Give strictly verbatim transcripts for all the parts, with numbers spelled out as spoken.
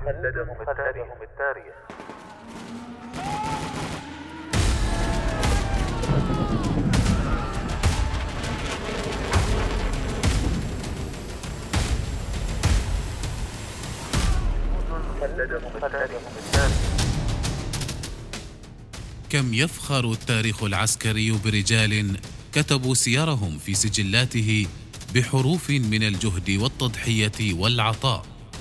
خلدهم التاريخ. كم يفخر التاريخ العسكري برجال كتبوا سيرهم في سجلاته بحروف من الجهد والتضحية والعطاء،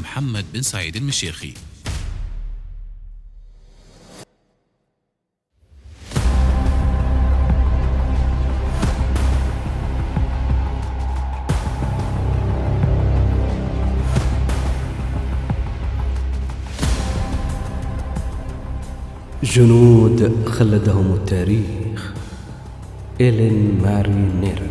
محمد بن سعيد المشيخي. جنود خلدهم التاريخ، إيلين ماري نيرن.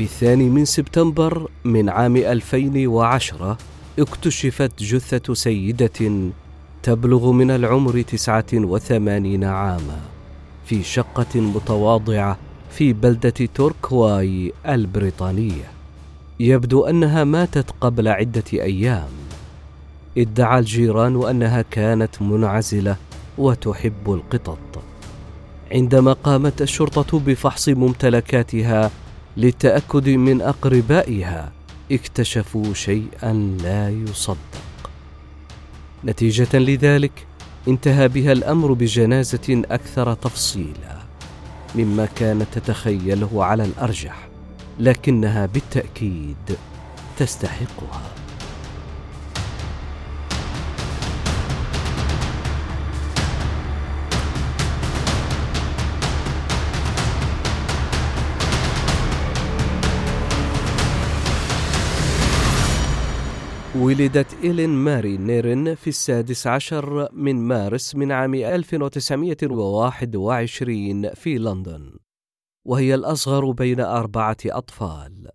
في الثاني من سبتمبر من عام ألفين وعشرة اكتشفت جثة سيدة تبلغ من العمر تسعة وثمانين عاما في شقة متواضعة في بلدة توركواي البريطانية. يبدو أنها ماتت قبل عدة أيام. ادعى الجيران أنها كانت منعزلة وتحب القطط. عندما قامت الشرطة بفحص ممتلكاتها للتأكد من أقربائها اكتشفوا شيئا لا يصدق. نتيجة لذلك انتهى بها الأمر بجنازة أكثر تفصيلا مما كانت تتخيله على الأرجح، لكنها بالتأكيد تستحقها. ولدت إيلين ماري نيرن في السادس عشر من مارس من عام ألف وتسعمائة وواحد وعشرين في لندن، وهي الأصغر بين أربعة أطفال.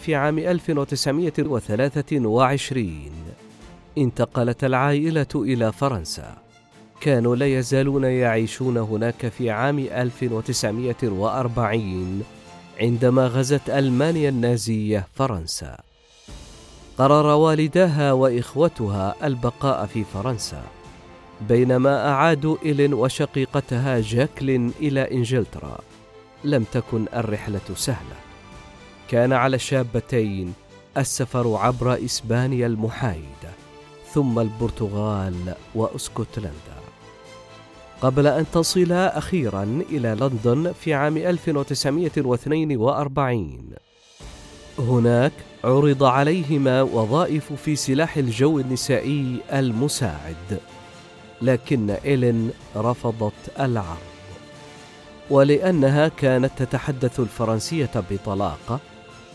في عام ألف وتسعمائة وثلاثة وعشرين انتقلت العائلة إلى فرنسا. كانوا لا يزالون يعيشون هناك في عام ألف وتسعمائة وأربعين عندما غزت ألمانيا النازية فرنسا. قرر والداها وإخوتها البقاء في فرنسا، بينما أعادوا إيلين وشقيقتها جاكلين إلى إنجلترا. لم تكن الرحلة سهلة. كان على الشابتين السفر عبر إسبانيا المحايدة ثم البرتغال وأسكتلندا قبل أن تصلا أخيرا إلى لندن في عام ألف وتسعمائة واثنين وأربعين. هناك عرض عليهما وظائف في سلاح الجو النسائي المساعد، لكن إيلين رفضت العرض، ولأنها كانت تتحدث الفرنسية بطلاقة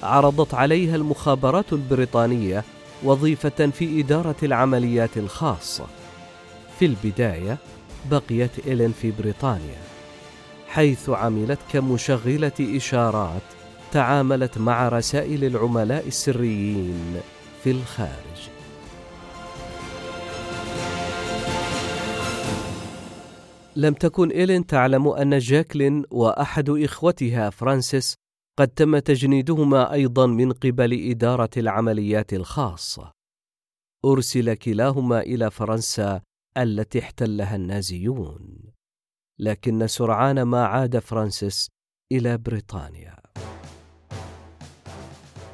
عرضت عليها المخابرات البريطانية وظيفة في إدارة العمليات الخاصة. في البداية بقيت إيلين في بريطانيا حيث عملت كمشغلة إشارات، تعاملت مع رسائل العملاء السريين في الخارج. لم تكن إيلين تعلم أن جاكلين وأحد إخوتها فرانسيس قد تم تجنيدهما أيضا من قبل إدارة العمليات الخاصة. أرسل كلاهما إلى فرنسا التي احتلها النازيون، لكن سرعان ما عاد فرانسيس إلى بريطانيا.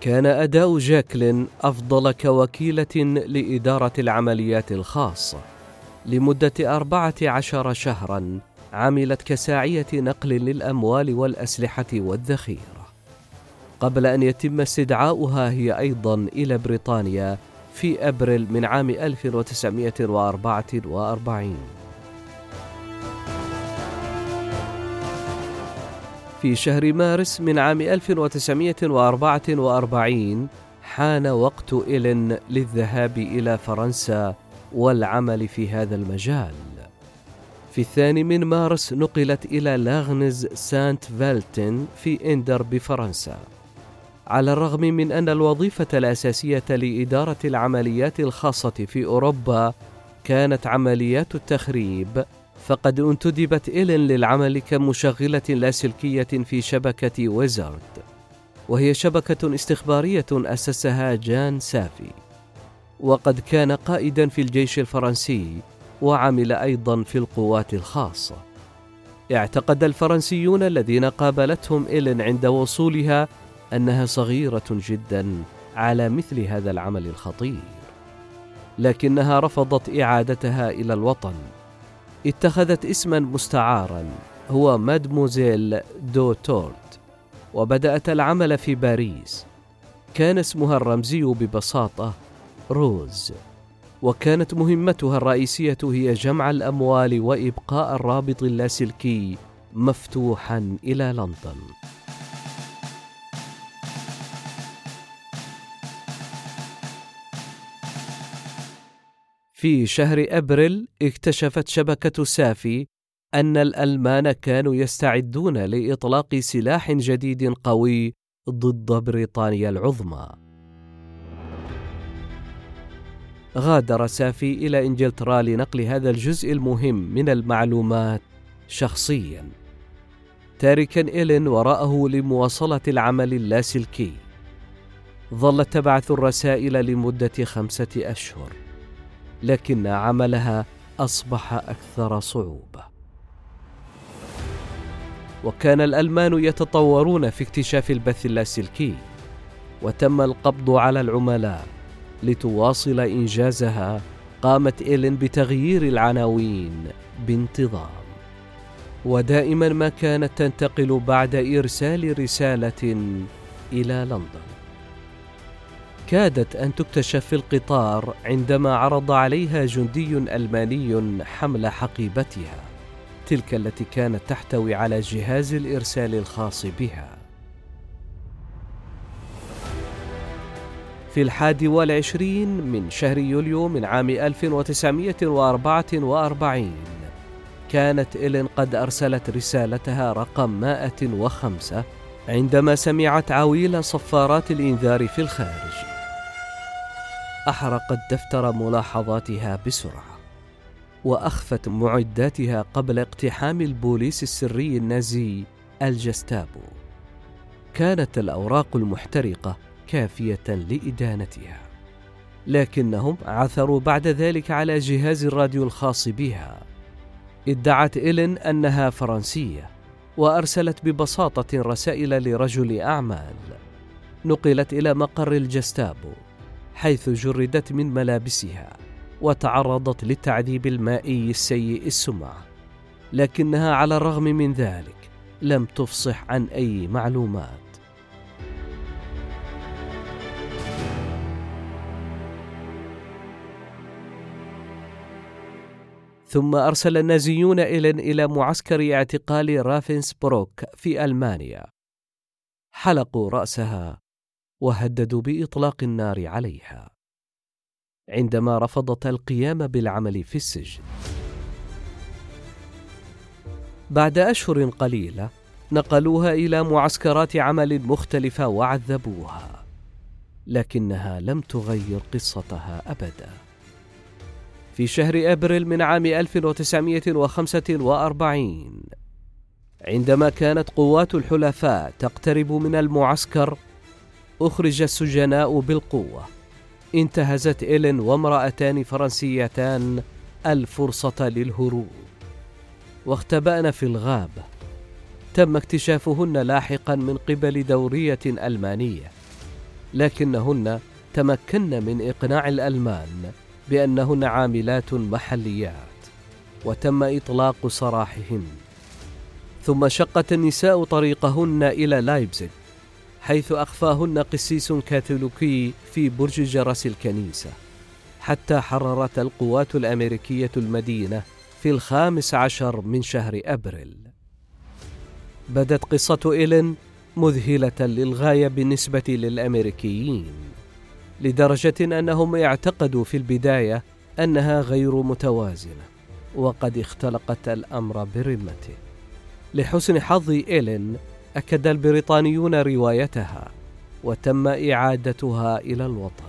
كان أداء جاكلين أفضل كوكيلة لإدارة العمليات الخاصة. لمدة أربعة عشر شهراً عملت كساعية نقل للأموال والأسلحة والذخيرة، قبل أن يتم استدعاؤها هي أيضاً إلى بريطانيا في أبريل من عام ألف وتسعمائة وأربعة وأربعين. في شهر مارس من عام ألف وتسعمائة وأربعة وأربعين حان وقت إيلين للذهاب إلى فرنسا والعمل في هذا المجال. في الثاني من مارس نقلت إلى لاغنز سانت فالتن في إندر بفرنسا. على الرغم من أن الوظيفة الأساسية لإدارة العمليات الخاصة في أوروبا كانت عمليات التخريب، فقد انتدبت إيلين للعمل كمشغلة لاسلكية في شبكة ويزارد، وهي شبكة استخبارية أسسها جان سافي، وقد كان قائدا في الجيش الفرنسي وعمل أيضا في القوات الخاصة. اعتقد الفرنسيون الذين قابلتهم إيلين عند وصولها أنها صغيرة جدا على مثل هذا العمل الخطير، لكنها رفضت إعادتها إلى الوطن. اتخذت اسما مستعارا هو مادموزيل دو تورت، وبدأت العمل في باريس. كان اسمها الرمزي ببساطة روز، وكانت مهمتها الرئيسية هي جمع الأموال وإبقاء الرابط اللاسلكي مفتوحا إلى لندن. في شهر أبريل اكتشفت شبكة سافي أن الألمان كانوا يستعدون لإطلاق سلاح جديد قوي ضد بريطانيا العظمى. غادر سافي إلى إنجلترا لنقل هذا الجزء المهم من المعلومات شخصيا، تاركا إيلين وراءه لمواصلة العمل اللاسلكي. ظلت تبعث الرسائل لمدة خمسة أشهر، لكن عملها أصبح أكثر صعوبة. وكان الألمان يتطورون في اكتشاف البث اللاسلكي، وتم القبض على العملاء. لتواصل إنجازها قامت إيلين بتغيير العناوين بانتظام، ودائما ما كانت تنتقل بعد إرسال رسالة إلى لندن. كادت أن تكتشف في القطار عندما عرض عليها جندي ألماني حمل حقيبتها، تلك التي كانت تحتوي على جهاز الإرسال الخاص بها. في الحادي والعشرين من شهر يوليو من عام ألف وتسعمائة وأربعة وأربعين كانت إيلين قد أرسلت رسالتها رقم مائة وخمسة عندما سمعت عويل صفارات الإنذار في الخارج. أحرقت دفتر ملاحظاتها بسرعة، وأخفت معداتها قبل اقتحام البوليس السري النازي الجستابو. كانت الأوراق المحترقة كافية لإدانتها، لكنهم عثروا بعد ذلك على جهاز الراديو الخاص بها. ادعت إيلين أنها فرنسية، وأرسلت ببساطة رسائل لرجل أعمال. نقلت إلى مقر الجستابو، حيث جردت من ملابسها وتعرضت للتعذيب المائي السيء السمعة، لكنها على الرغم من ذلك لم تفصح عن أي معلومات. ثم أرسل النازيون إيلين إلى معسكر اعتقال رافنسبروك في ألمانيا. حلقوا رأسها وهددوا بإطلاق النار عليها عندما رفضت القيام بالعمل في السجن. بعد أشهر قليلة نقلوها إلى معسكرات عمل مختلفة وعذبوها، لكنها لم تغير قصتها أبداً. في شهر أبريل من عام ألف وتسعمائة وخمسة وأربعين عندما كانت قوات الحلفاء تقترب من المعسكر أخرج السجناء بالقوة. انتهزت إيلين وامرأتان فرنسيتان الفرصة للهروب واختبأن في الغابة، تم اكتشافهن لاحقا من قبل دورية ألمانية، لكنهن تمكن من إقناع الألمان بأنهن عاملات محليات، وتم إطلاق سراحهن. ثم شقت النساء طريقهن إلى لايبزيغ، حيث أخفاهن قسيس كاثوليكي في برج جرس الكنيسة، حتى حررت القوات الأمريكية المدينة في الخامس عشر من شهر أبريل. بدت قصة إيلين مذهلة للغاية بالنسبة للأمريكيين، لدرجة أنهم يعتقدوا في البداية أنها غير متوازنة، وقد اختلقت الأمر برمته. لحسن حظ إيلين أكد البريطانيون روايتها، وتم إعادتها إلى الوطن.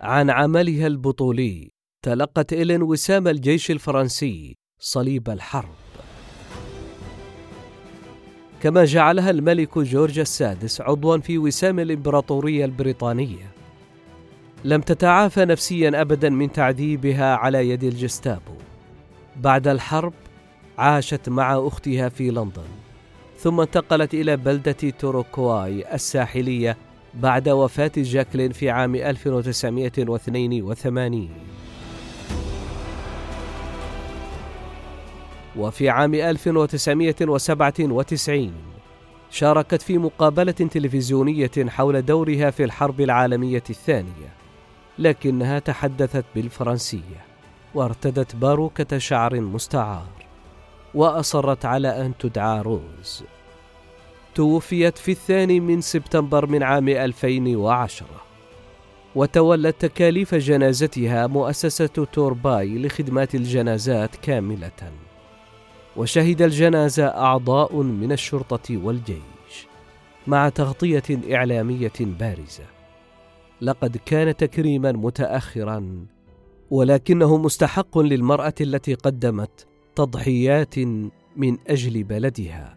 عن عملها البطولي تلقت إيلين وسام الجيش الفرنسي صليب الحرب، كما جعلها الملك جورج السادس عضواً في وسام الإمبراطورية البريطانية. لم تتعافى نفسياً أبداً من تعذيبها على يد الجستابو. بعد الحرب عاشت مع أختها في لندن، ثم انتقلت إلى بلدة توركواي الساحلية بعد وفاة جاكلين في عام ألف وتسعمائة واثنين وثمانين. وفي عام ألف وتسعمائة وسبعة وتسعين شاركت في مقابلة تلفزيونية حول دورها في الحرب العالمية الثانية، لكنها تحدثت بالفرنسية وارتدت باروكة شعر مستعار، وأصرت على أن تدعى روز. توفيت في الثاني من سبتمبر من عام ألفين وعشرة، وتولت تكاليف جنازتها مؤسسة تورباي لخدمات الجنازات كاملة، وشهد الجنازة أعضاء من الشرطة والجيش مع تغطية إعلامية بارزة. لقد كان تكريما متأخرا، ولكنه مستحق للمرأة التي قدمت تضحيات من أجل بلدها.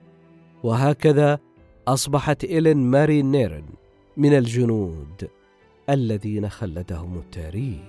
وهكذا أصبحت إيلين ماري نيرن من الجنود الذين خلدهم التاريخ.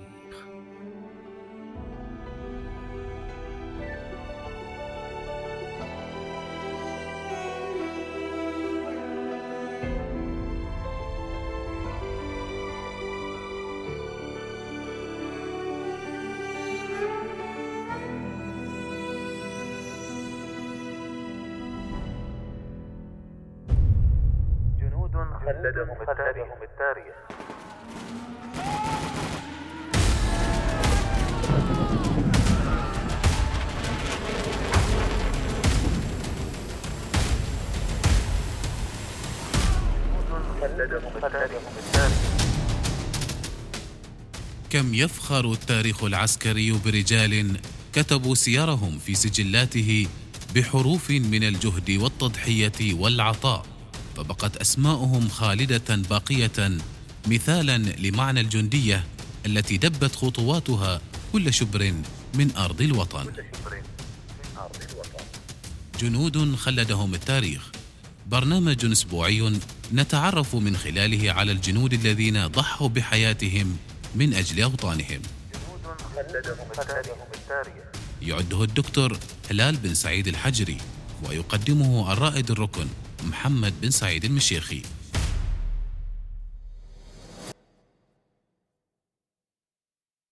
كم يفخر التاريخ العسكري برجال كتبوا سيرهم في سجلاته بحروف من الجهد والتضحية والعطاء، فبقت أسماؤهم خالدة باقية، مثالا لمعنى الجندية التي دبت خطواتها كل شبر من أرض الوطن. جنود خلدهم التاريخ، برنامج أسبوعي نتعرف من خلاله على الجنود الذين ضحوا بحياتهم من أجل أوطانهم. يعده الدكتور هلال بن سعيد الحجري، ويقدمه الرائد الركن محمد بن سعيد المشيخي.